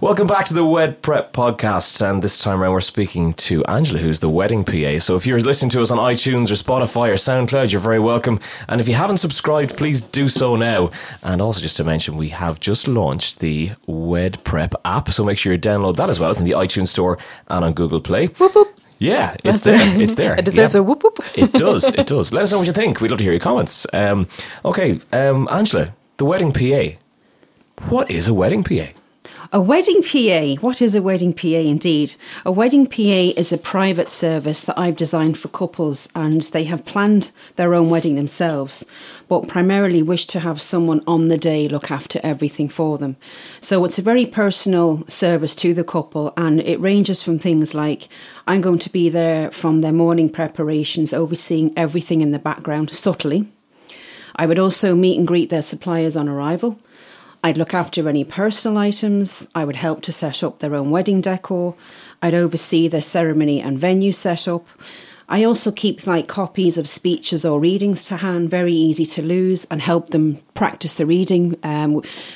Welcome back to the Wed Prep Podcast, and this time around we're speaking to Angela, who's the wedding PA. So if you're listening to us on iTunes or Spotify or SoundCloud, you're very welcome. And if you haven't subscribed, please do so now. And also just to mention, we have just launched the Wed Prep app, so make sure you download that as well. It's in the iTunes Store and on Google Play. Whoop, whoop. Yeah, it's there. It's there. It deserves a whoop whoop. It does. It does. Let us know what you think. We'd love to hear your comments. Angela, the wedding PA. What is a wedding PA? A wedding PA. What is a wedding PA indeed? A wedding PA is a private service that I've designed for couples, and they have planned their own wedding themselves, but primarily wish to have someone on the day look after everything for them. So it's a very personal service to the couple, and it ranges from things like I'm going to be there from their morning preparations, overseeing everything in the background subtly. I would also meet and greet their suppliers on arrival. I'd look after any personal items. I would help to set up their own wedding decor. I'd oversee their ceremony and venue setup. I also keep copies of speeches or readings to hand, very easy to lose, and help them practice the reading.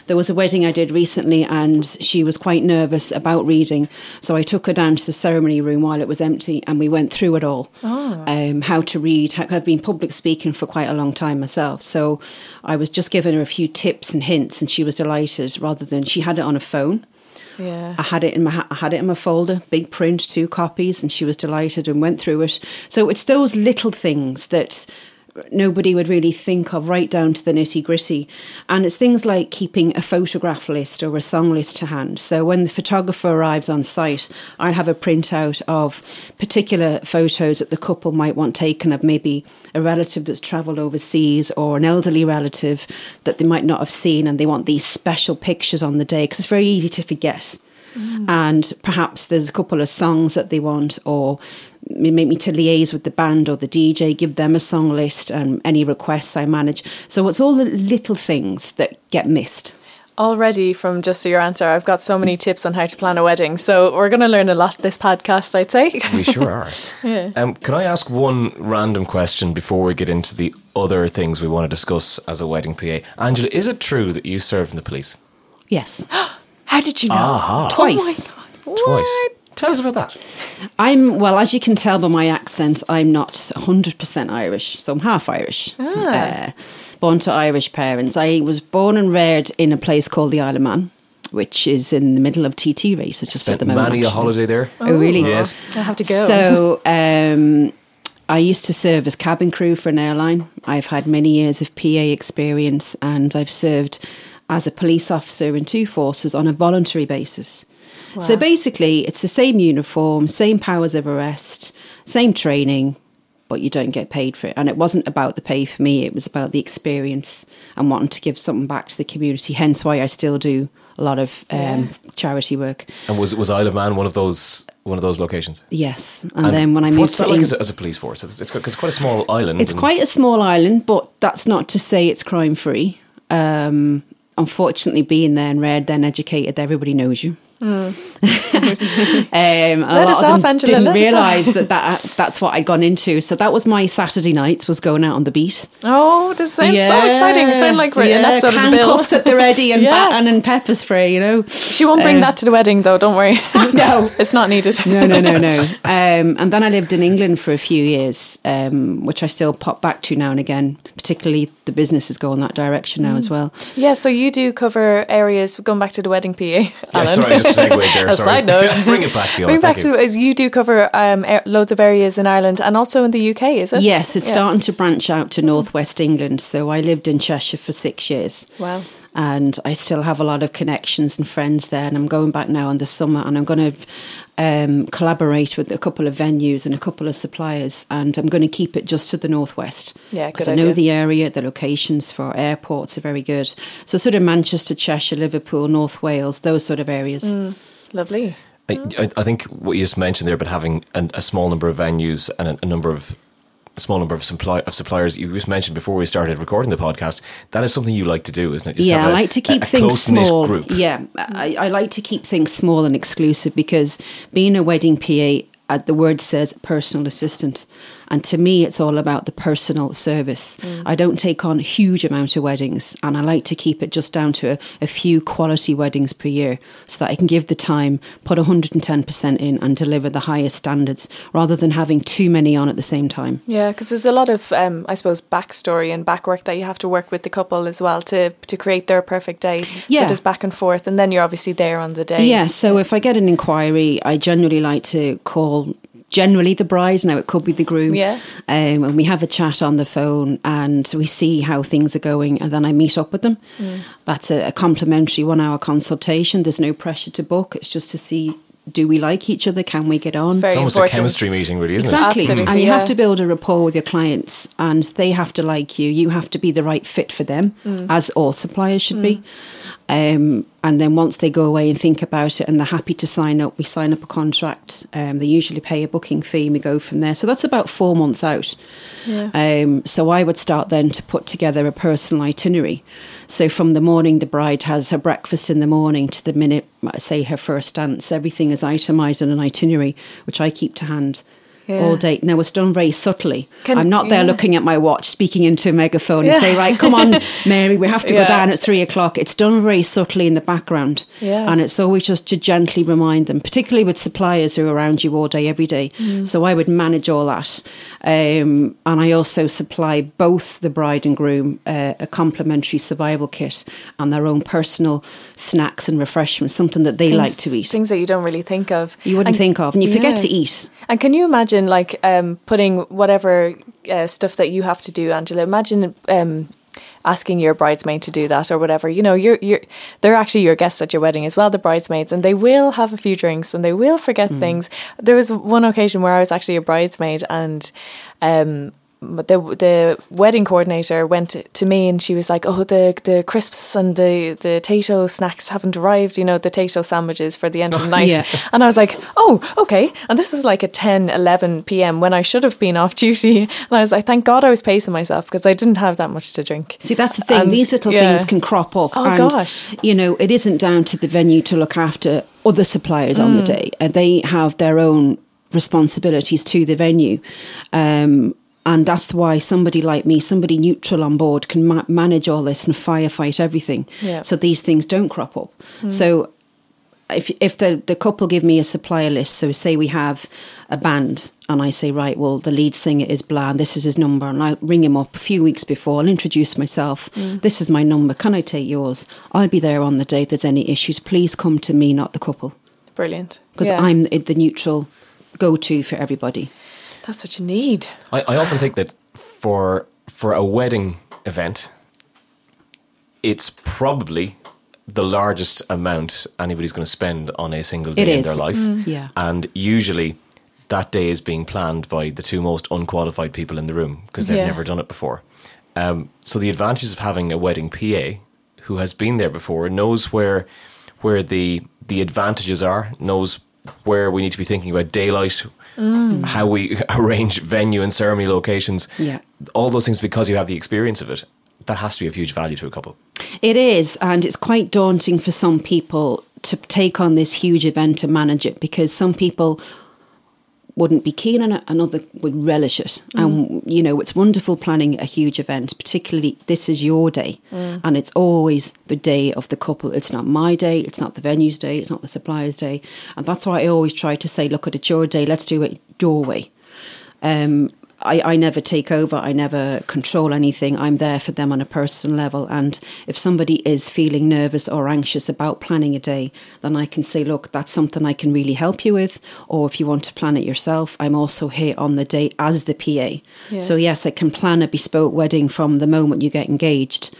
There was a wedding I did recently, and she was quite nervous about reading, so I took her down to the ceremony room while it was empty, and we went through it all. How to read. I've been public speaking for quite a long time myself, so I was just giving her a few tips and hints, and she was delighted. Rather than she had it on a phone. Yeah. I had it in my folder, big print, 2 copies, and she was delighted and went through it. So it's those little things that nobody would really think of, right down to the nitty gritty. And it's things like keeping a photograph list or a song list to hand. So when the photographer arrives on site, I'll have a printout of particular photos that the couple might want taken of maybe a relative that's travelled overseas or an elderly relative that they might not have seen, and they want these special pictures on the day because it's very easy to forget. Mm. And perhaps there's a couple of songs that they want, or make me to liaise with the band or the DJ, give them a song list and any requests I manage. So it's all the little things that get missed. Already from just your answer, I've got so many tips on how to plan a wedding. So we're going to learn a lot this podcast, I'd say. We sure are. Yeah. Can I ask one random question before we get into the other things we want to discuss as a wedding PA? Angela, is it true that you serve in the police? Yes. How did you know? Aha. Twice. Oh my God. Twice. Tell us about that. As you can tell by my accent, I'm not 100% Irish, so I'm half Irish. Born to Irish parents. I was born and reared in a place called the Isle of Man, which is in the middle of TT races just at the moment. Many a holiday there. Oh, really? Yes. I have to go. So I used to serve as cabin crew for an airline. I've had many years of PA experience, and I've served as a police officer in 2 forces on a voluntary basis. Wow. So basically, it's the same uniform, same powers of arrest, same training, but you don't get paid for it. And it wasn't about the pay for me. It was about the experience and wanting to give something back to the community, hence why I still do a lot of charity work. And was Isle of Man one of those locations? Yes. And then when I moved to England... What's that like as a police force? It's quite a small island. It's quite a small island, but that's not to say it's crime-free. Unfortunately, being there and reared, then educated, everybody knows you. A lot of them didn't realise that's what I'd gone into. So that was my Saturday nights, was going out on the beat. Oh, this sounds so exciting. Sounds like an episode of The Bill. Handcuffs at the ready and baton and pepper spray, you know. She won't bring that to the wedding though, don't worry. No. It's not needed. No. And then I lived in England for a few years, which I still pop back to now and again. Particularly the businesses go in that direction now as well. Yeah, so you do cover areas, going back to the wedding PA. Yeah, sorry, just segue there. Side note. Bring it back, Fiona. You do cover loads of areas in Ireland and also in the UK, is it? Yes, it's starting to branch out to northwest England. So I lived in Cheshire for 6 years. Wow. And I still have a lot of connections and friends there. And I'm going back now in the summer, and I'm going to collaborate with a couple of venues and a couple of suppliers. And I'm going to keep it just to the northwest. Yeah, good idea. Because I know the area, the locations for airports are very good. So sort of Manchester, Cheshire, Liverpool, North Wales, those sort of areas. Mm, lovely. I think what you just mentioned there about having a small number of venues and a small number of suppliers you just mentioned before we started recording the podcast, that is something you like to do, isn't it? Just I like to keep things small. Group. Yeah, I like to keep things small and exclusive, because being a wedding PA, the word says, personal assistant. And to me, it's all about the personal service. Mm. I don't take on huge amount of weddings, and I like to keep it just down to a few quality weddings per year so that I can give the time, put 110% in and deliver the highest standards rather than having too many on at the same time. Yeah, because there's a lot of, I suppose, backstory and backwork that you have to work with the couple as well to create their perfect day. Yeah. So just back and forth, and then you're obviously there on the day. Yeah, so if I get an inquiry, I generally like to call... generally the bride, now it could be the groom, and we have a chat on the phone and we see how things are going, and then I meet up with them. That's a complimentary 1 hour consultation. There's no pressure to book. It's just to see, do we like each other? Can we get on? It's almost important. A chemistry meeting, really, isn't exactly. it? Absolutely. And you have to build a rapport with your clients, and they have to like you. You have to be the right fit for them, as all suppliers should be. And then once they go away and think about it and they're happy to sign up, we sign up a contract. They usually pay a booking fee and we go from there. So that's about 4 months out. Yeah. So I would start then to put together a personal itinerary. So from the morning, the bride has her breakfast in the morning to the minute, say, her first dance. Everything is itemised in an itinerary, which I keep to hand. Yeah. All day. Now, it's done very subtly. I'm not there looking at my watch, speaking into a megaphone and say, right, come on, Mary, we have to go down at 3 o'clock. It's done very subtly in the background. Yeah. And it's always just to gently remind them, particularly with suppliers who are around you all day, every day. So I would manage all that. And I also supply both the bride and groom a complimentary survival kit and their own personal snacks and refreshments, something that they like to eat. Things that you don't really think of. You wouldn't think of, and you forget to eat. And can you imagine, like, putting whatever stuff that you have to do, Angela, imagine asking your bridesmaid to do that or whatever. You know, they're actually your guests at your wedding as well, the bridesmaids, and they will have a few drinks and they will forget things. There was one occasion where I was actually a bridesmaid, and the wedding coordinator went to me and she was like, oh, the crisps and the Tato snacks haven't arrived, you know, the Tato sandwiches for the end of the night. And I was like, oh, okay. And this is like at 10-11 p.m. when I should have been off duty, and I was like, thank God I was pacing myself because I didn't have that much to drink. See, that's the thing, and these little things can crop up. You know, it isn't down to the venue to look after other suppliers on the day. They have their own responsibilities to the venue, and that's why somebody like me, somebody neutral on board, can manage all this and firefight everything. Yeah. So these things don't crop up. So if the couple give me a supplier list, so say we have a band, and I say, right, well, the lead singer is blah, and this is his number, and I'll ring him up a few weeks before, I'll introduce myself, this is my number, can I take yours? I'll be there on the day if there's any issues. Please come to me, not the couple. Brilliant. Because I'm the neutral go-to for everybody. That's what you need. I often think that for a wedding event, it's probably the largest amount anybody's going to spend on a single day in their life. And usually that day is being planned by the two most unqualified people in the room because they've never done it before. So the advantage of having a wedding PA who has been there before and knows where the advantages are, knows where we need to be thinking about daylight, how we arrange venue and ceremony locations, all those things, because you have the experience of it. That has to be of huge value to a couple. It is, and it's quite daunting for some people to take on this huge event and manage it, because some people wouldn't be keen on it, another would relish it. And, you know, it's wonderful planning a huge event, particularly this is your day. And it's always the day of the couple. It's not my day. It's not the venue's day. It's not the supplier's day. And that's why I always try to say, look, it's your day. Let's do it your way. I never take over. I never control anything. I'm there for them on a personal level. And if somebody is feeling nervous or anxious about planning a day, then I can say, look, that's something I can really help you with. Or if you want to plan it yourself, I'm also here on the day as the PA. Yeah. So yes, I can plan a bespoke wedding from the moment you get engaged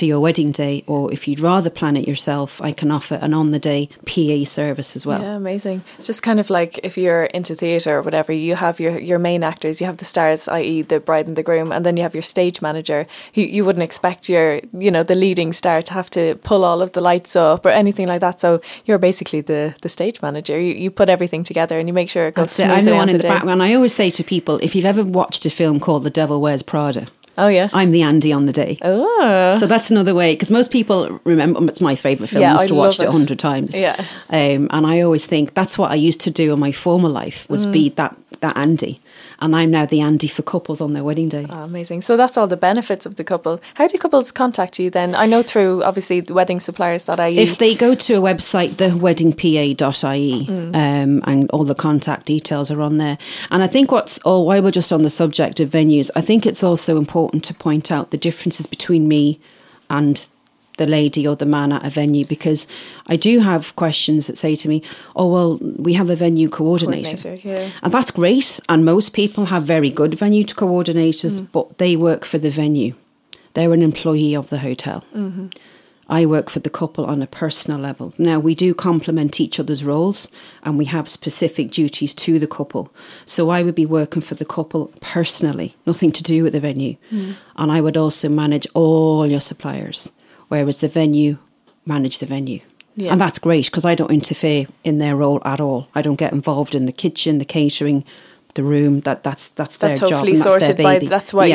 to your wedding day, or if you'd rather plan it yourself, I can offer an on the day PA service as well. Yeah, amazing. It's just kind of like if you're into theatre or whatever, you have your main actors, you have the stars, i.e. the bride and the groom, and then you have your stage manager, who you wouldn't expect the leading star to have to pull all of the lights up or anything like that. So you're basically the stage manager. You put everything together and you make sure it goes smoothly. I'm the one in the background. I always say to people, if you've ever watched a film called The Devil Wears Prada, oh, yeah. I'm the Andy on the day. Oh. So that's another way, because most people remember, it's my favourite film. I used to watch it 100 times. Yeah. And I always think that's what I used to do in my former life, was be that that Andy. And I'm now the Andy for couples on their wedding day. Oh, amazing. So that's all the benefits of the couple. How do couples contact you then? I know through, obviously, WeddingSuppliers.ie. If they go to a website, the WeddingPA.ie, and all the contact details are on there. And I think while we're just on the subject of venues, I think it's also important to point out the differences between me and the lady or the man at a venue, because I do have questions that say to me, oh, well, we have a venue coordinator. Yeah. And that's great. And most people have very good venue coordinators, but they work for the venue. They're an employee of the hotel. Mm-hmm. I work for the couple on a personal level. Now, we do complement each other's roles and we have specific duties to the couple. So I would be working for the couple personally, nothing to do with the venue. Mm. And I would also manage all your suppliers, whereas the venue manage the venue. Yeah. And that's great because I don't interfere in their role at all. I don't get involved in the kitchen, the catering, the room. That's their job and that's their baby. That's why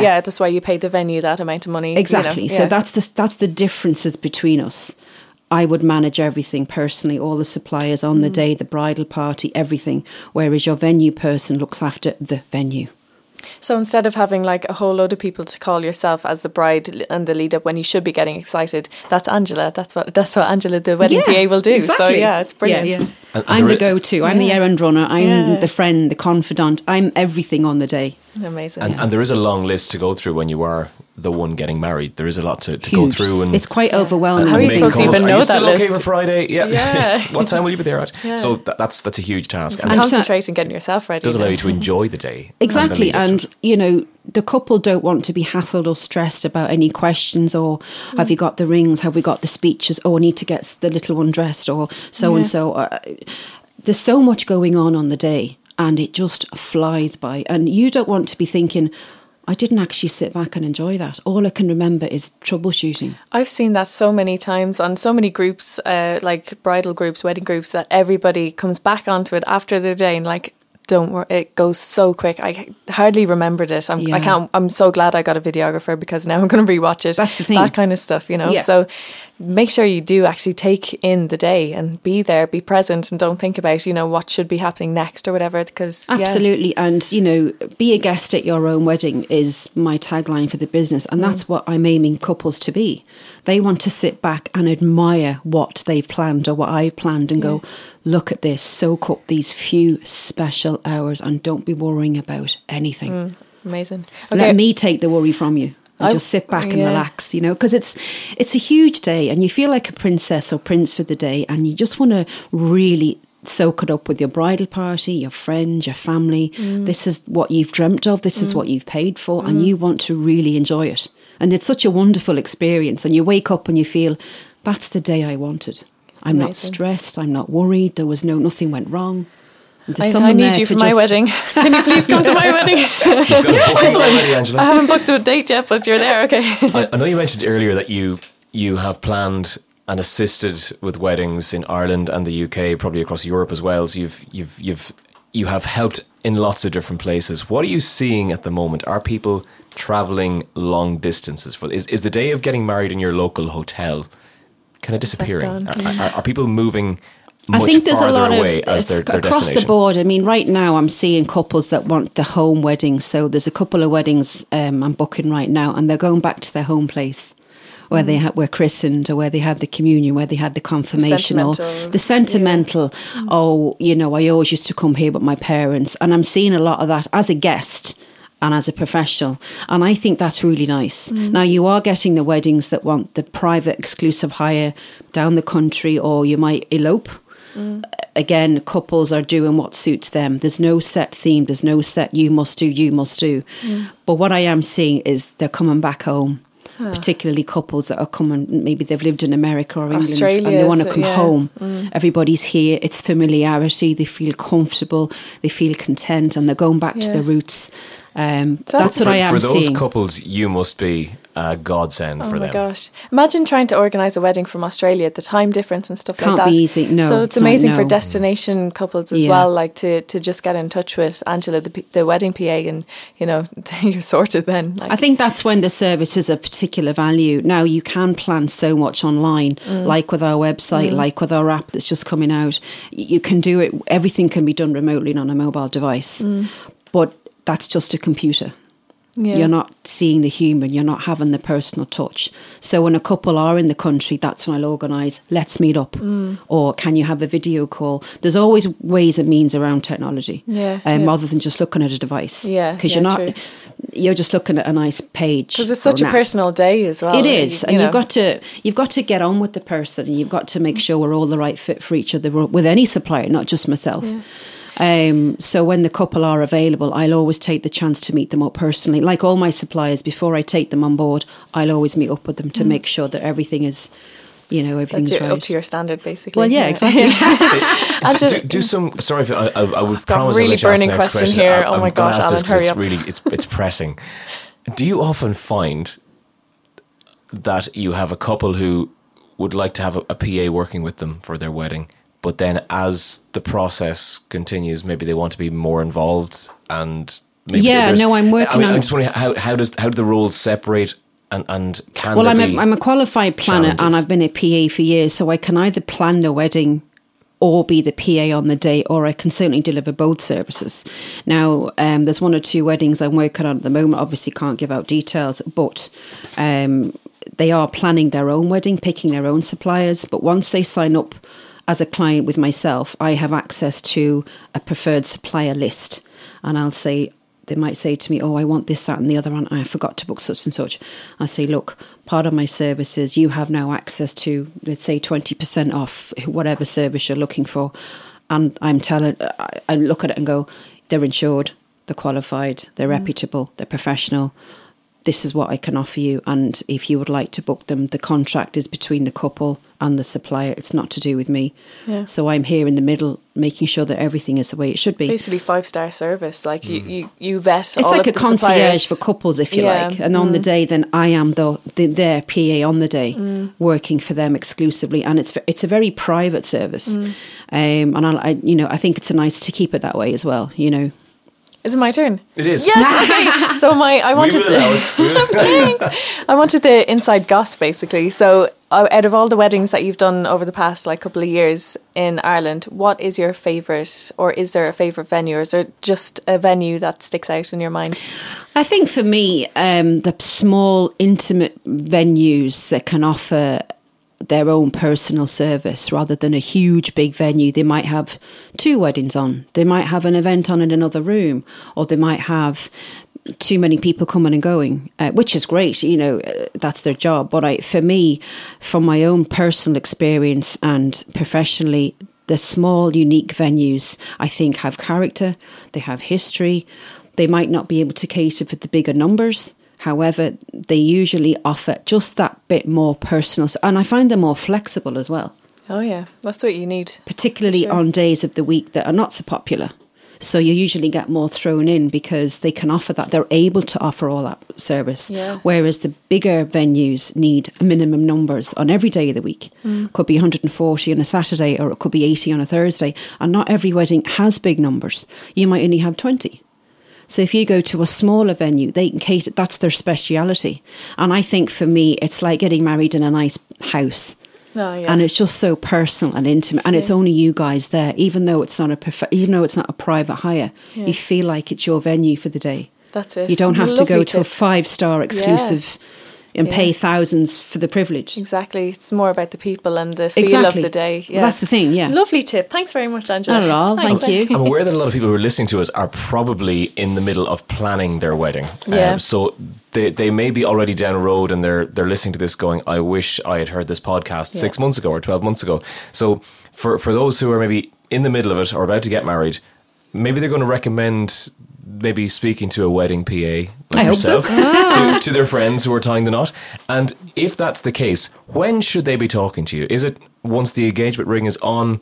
you pay the venue that amount of money. Exactly. You know? Yeah. So that's the differences between us. I would manage everything personally, all the suppliers on the day, the bridal party, everything, whereas your venue person looks after the venue. So instead of having like a whole load of people to call yourself as the bride and the lead up when you should be getting excited, that's Angela. That's what Angela, the wedding PA, will do. Exactly. So yeah, it's brilliant. Yeah, yeah. I'm the go-to. I'm the errand runner. I'm the friend, the confidant. I'm everything on the day. Amazing. And there is a long list to go through when you are the one getting married. There is a lot to go through. And it's quite overwhelming. How are you supposed to even know that list? Are you still okay for Friday? Yeah. What time will you be there at? Yeah. So that's a huge task. And concentrating getting yourself ready. It doesn't allow you to enjoy the day. Exactly. And you know, the couple don't want to be hassled or stressed about any questions or have you got the rings? Have we got the speeches? Oh, I need to get the little one dressed or so-and-so. There's so much going on the day. And it just flies by. And you don't want to be thinking, I didn't actually sit back and enjoy that. All I can remember is troubleshooting. I've seen that so many times on so many groups, like bridal groups, wedding groups, that everybody comes back onto it after the day and like, don't worry, it goes so quick. I hardly remembered it. I'm so glad I got a videographer because now I'm going to rewatch it. That's the thing. That kind of stuff, you know. Yeah. So make sure you do actually take in the day and be there, be present, and don't think about, you know, what should be happening next or whatever. Because absolutely, and you know, be a guest at your own wedding is my tagline for the business, and that's what I'm aiming couples to be. They want to sit back and admire what they've planned or what I've planned and go, look at this, soak up these few special hours and don't be worrying about anything. Amazing. Okay. Let me take the worry from you and just sit back and relax, you know, because it's a huge day and you feel like a princess or prince for the day and you just want to really soak it up with your bridal party, your friends, your family. This is what you've dreamt of. This is what you've paid for and you want to really enjoy it. And it's such a wonderful experience. And you wake up and you feel, that's the day I wanted. I'm not stressed. I'm not worried. There was nothing went wrong. I need you for my wedding. Can you please come to my wedding? You've got a booking already, Angela. I haven't booked a date yet, but you're there. Okay. I know you mentioned earlier that you have planned and assisted with weddings in Ireland and the UK, probably across Europe as well. So you have helped in lots of different places. What are you seeing at the moment? Are people travelling long distances for is the day of getting married in your local hotel kind of disappearing? Are people moving much farther away as their destination? Across the board. I mean, right now I'm seeing couples that want the home wedding. So there's a couple of weddings I'm booking right now and they're going back to their home place where they were christened or where they had the communion, where they had the confirmation, the sentimental you know, I always used to come here with my parents. And I'm seeing a lot of that as a guest and as a professional. And I think that's really nice. Now, you are getting the weddings that want the private exclusive hire down the country, or you might elope. Again, couples are doing what suits them. There's no set theme. There's no set you must do. But what I am seeing is they're coming back home. Particularly couples that are coming, maybe they've lived in America or England and they want to come home. Everybody's here, it's familiarity, they feel comfortable, they feel content and they're going back to their roots. That's what I am seeing. For those couples, you must be a godsend for them. Oh my gosh. Imagine trying to organise a wedding from Australia, the time difference and stuff like that. Can't be easy, no. So it's amazing for destination couples as well, like to just get in touch with Angela, the wedding PA, and, you know, you're sorted then. Like, I think that's when the services are particular value. Now, you can plan so much online, like with our website, like with our app that's just coming out. You can do it, everything can be done remotely and on a mobile device. but that's just a computer. Yeah. You're not seeing the human, you're not having the personal touch. So when a couple are in the country, that's when I'll organise, let's meet up, or can you have a video call? There's always ways and means around technology, rather than just looking at a device. Yeah, because you're just looking at a nice page. Because it's such a personal day as well. It is, and you've got to get on with the person, and you've got to make sure we're all the right fit for each other with any supplier, not just myself. Yeah. So when the couple are available, I'll always take the chance to meet them up personally. Like all my suppliers, before I take them on board, I'll always meet up with them to make sure that everything is, everything's right. Up to your standard, basically. Well, exactly. I promise I'll let you ask the next question. Oh my gosh, Alan, hurry up. It's pressing. Do you often find that you have a couple who would like to have a PA working with them for their wedding, but then as the process continues, maybe they want to be more involved, and maybe I'm just wondering how do the roles separate, and can well, I'm a qualified planner and I've been a PA for years, so I can either plan the wedding or be the PA on the day, or I can certainly deliver both services. Now, there's one or two weddings I'm working on at the moment. Obviously, can't give out details, but they are planning their own wedding, picking their own suppliers. But once they sign up as a client with myself, I have access to a preferred supplier list, and they might say to me, oh, I want this, that and the other, and I forgot to book such and such. I say, look, part of my services, you have now access to, let's say, 20% off whatever service you're looking for. And I look at it and go, they're insured, they're qualified, they're reputable, they're professional. This is what I can offer you. And if you would like to book them, the contract is between the couple and the supplier. It's not to do with me. Yeah. So I'm here in the middle, making sure that everything is the way it should be. Basically 5-star service. Like you vet it's all of the suppliers. It's like a concierge for couples, if you like. And on the day, then I am their PA on the day, working for them exclusively. And it's a very private service. And I think it's nice to keep it that way as well, Is it my turn? It is. Yes, okay. So I wanted the inside gossip, basically. So out of all the weddings that you've done over the past couple of years in Ireland, what is your favourite, or is there a favourite venue, or is there just a venue that sticks out in your mind? I think for me, the small, intimate venues that can offer their own personal service rather than a huge big venue. They might have two weddings on, they might have an event on in another room, or they might have too many people coming and going, which is great, that's their job. But for me, from my own personal experience and professionally, the small unique venues I think have character, they have history. They might not be able to cater for the bigger numbers. However, they usually offer just that bit more personal. And I find them more flexible as well. Oh, yeah. That's what you need. Particularly on days of the week that are not so popular. So you usually get more thrown in because they can offer that. They're able to offer all that service. Yeah. Whereas the bigger venues need minimum numbers on every day of the week. It could be 140 on a Saturday, or it could be 80 on a Thursday. And not every wedding has big numbers. You might only have 20. So if you go to a smaller venue, they can cater, that's their speciality. And I think for me, it's like getting married in a nice house. Oh, yeah. And it's just so personal and intimate. And it's only you guys there, even though it's not a private hire. Yeah. You feel like it's your venue for the day. That's it. You don't have to go to a 5-star exclusive and pay thousands for the privilege. Exactly. It's more about the people and the feel of the day. Yeah. Well, that's the thing, yeah. Lovely tip. Thanks very much, Angela. Not at all. Thank you. I'm aware that a lot of people who are listening to us are probably in the middle of planning their wedding. Yeah. So they may be already down the road, and they're listening to this going, I wish I had heard this podcast 6 months ago or 12 months ago. So for those who are maybe in the middle of it or about to get married, maybe they're going to recommend maybe speaking to a wedding PA like yourself, to their friends who are tying the knot. And if that's the case, when should they be talking to you? Is it once the engagement ring is on,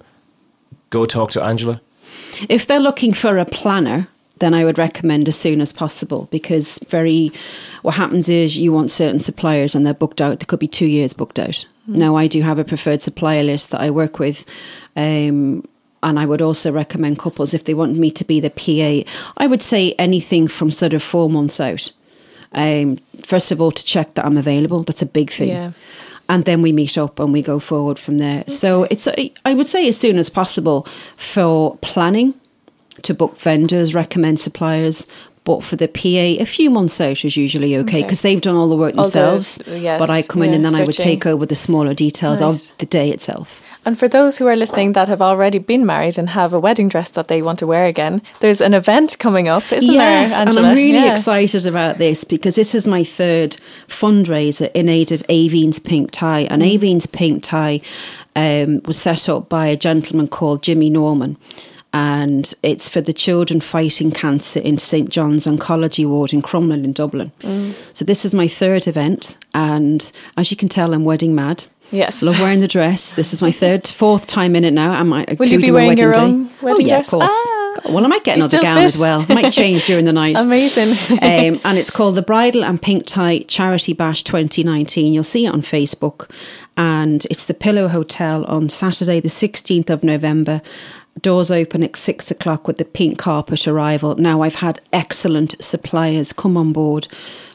go talk to Angela? If they're looking for a planner, then I would recommend as soon as possible, because what happens is you want certain suppliers and they're booked out. They could be 2 years booked out. Now, I do have a preferred supplier list that I work with, and I would also recommend couples, if they want me to be the PA, I would say anything from sort of 4 months out. First of all, to check that I'm available. That's a big thing. Yeah. And then we meet up and we go forward from there. Okay. So I would say as soon as possible for planning. to book vendors, recommend suppliers. But for the PA, a few months out is usually okay because they've done all the work themselves. Yes, but I come in and then searching. I would take over the smaller details of the day itself. And for those who are listening that have already been married and have a wedding dress that they want to wear again, there's an event coming up, isn't there, Angela? And I'm really excited about this because this is my third fundraiser in aid of Aoibheann's Pink Tie. And Aoibheann's Pink Tie was set up by a gentleman called Jimmy Norman. And it's for the children fighting cancer in St. John's Oncology Ward in Crumlin in Dublin. So this is my third event. And as you can tell, I'm wedding mad. Yes. Love wearing the dress. This is my fourth time in it now. I might Will you be wearing your own wedding dress? Oh, yeah, of course. Well, I might get another gown as well. I might change during the night. Amazing. And it's called the Bridal and Pink Tie Charity Bash 2019. You'll see it on Facebook. And it's the Pillow Hotel on Saturday, the 16th of November. Doors open at 6 o'clock with the pink carpet arrival. Now, I've had excellent suppliers come on board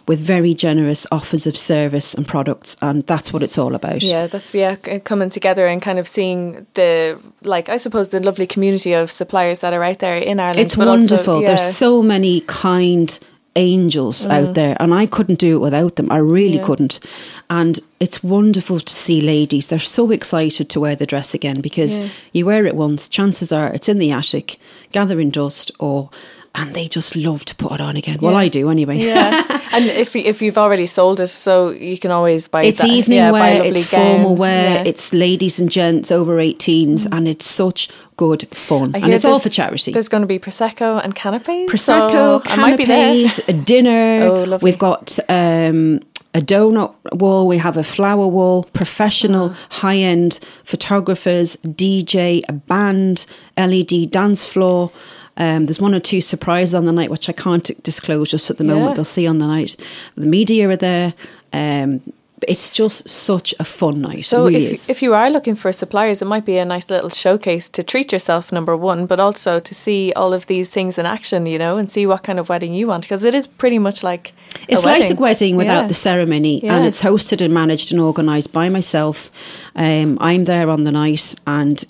with very generous offers of service and products, and that's what it's all about. Yeah, that's coming together and kind of seeing the, like, I suppose the lovely community of suppliers that are out there in Ireland. It's wonderful. Also, there's so many kind angels out there, and I couldn't do it without them. I really couldn't. And it's wonderful to see ladies. They're so excited to wear the dress again because you wear it once, chances are it's in the attic, gathering dust, and they just love to put it on again. Well, I do anyway. And if you've already sold it, so you can always buy it. It's evening wear, it's formal wear, it's ladies and gents over 18s, and it's such good fun. And it's all for charity. There's going to be Prosecco and canapes. Prosecco, canapes, I might be there. A dinner. Oh, lovely. We've got a donut wall, we have a flower wall, professional high-end photographers, DJ, a band, LED dance floor. There's one or two surprises on the night, which I can't disclose just at the moment. They'll see on the night. The media are there. It's just such a fun night. So it really is. If you are looking for suppliers, it might be a nice little showcase to treat yourself, number one, but also to see all of these things in action, you know, and see what kind of wedding you want, because it is pretty much like it's like a wedding without the ceremony, and it's hosted and managed and organised by myself. I'm there on the night, and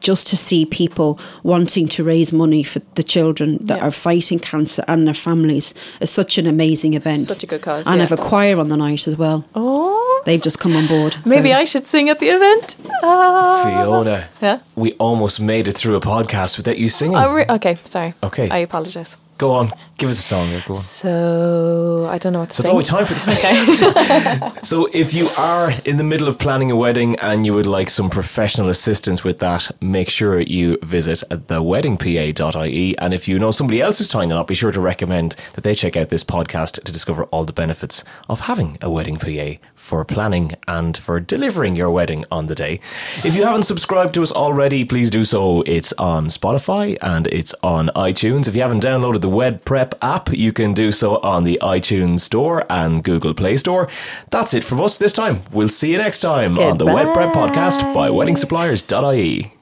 just to see people wanting to raise money for the children that are fighting cancer and their families is such an amazing event. Such a good cause. And I have a choir on the night as well. Oh, they've just come on board. Maybe I should sing at the event. Fiona, we almost made it through a podcast without you singing. Okay, sorry. Okay, I apologise. Go on, give us a song. Go on. So, I don't know what to say. So, it's only time for this. Okay. So, if you are in the middle of planning a wedding and you would like some professional assistance with that, make sure you visit WeddingPA.ie. And if you know somebody else who's tying it up, be sure to recommend that they check out this podcast to discover all the benefits of having a wedding PA for planning and for delivering your wedding on the day. If you haven't subscribed to us already, please do so. It's on Spotify and it's on iTunes. If you haven't downloaded the Wed Prep app, you can do so on the iTunes Store and Google Play Store. That's it from us this time. We'll see you next time on the Wed Prep podcast by WeddingSuppliers.ie.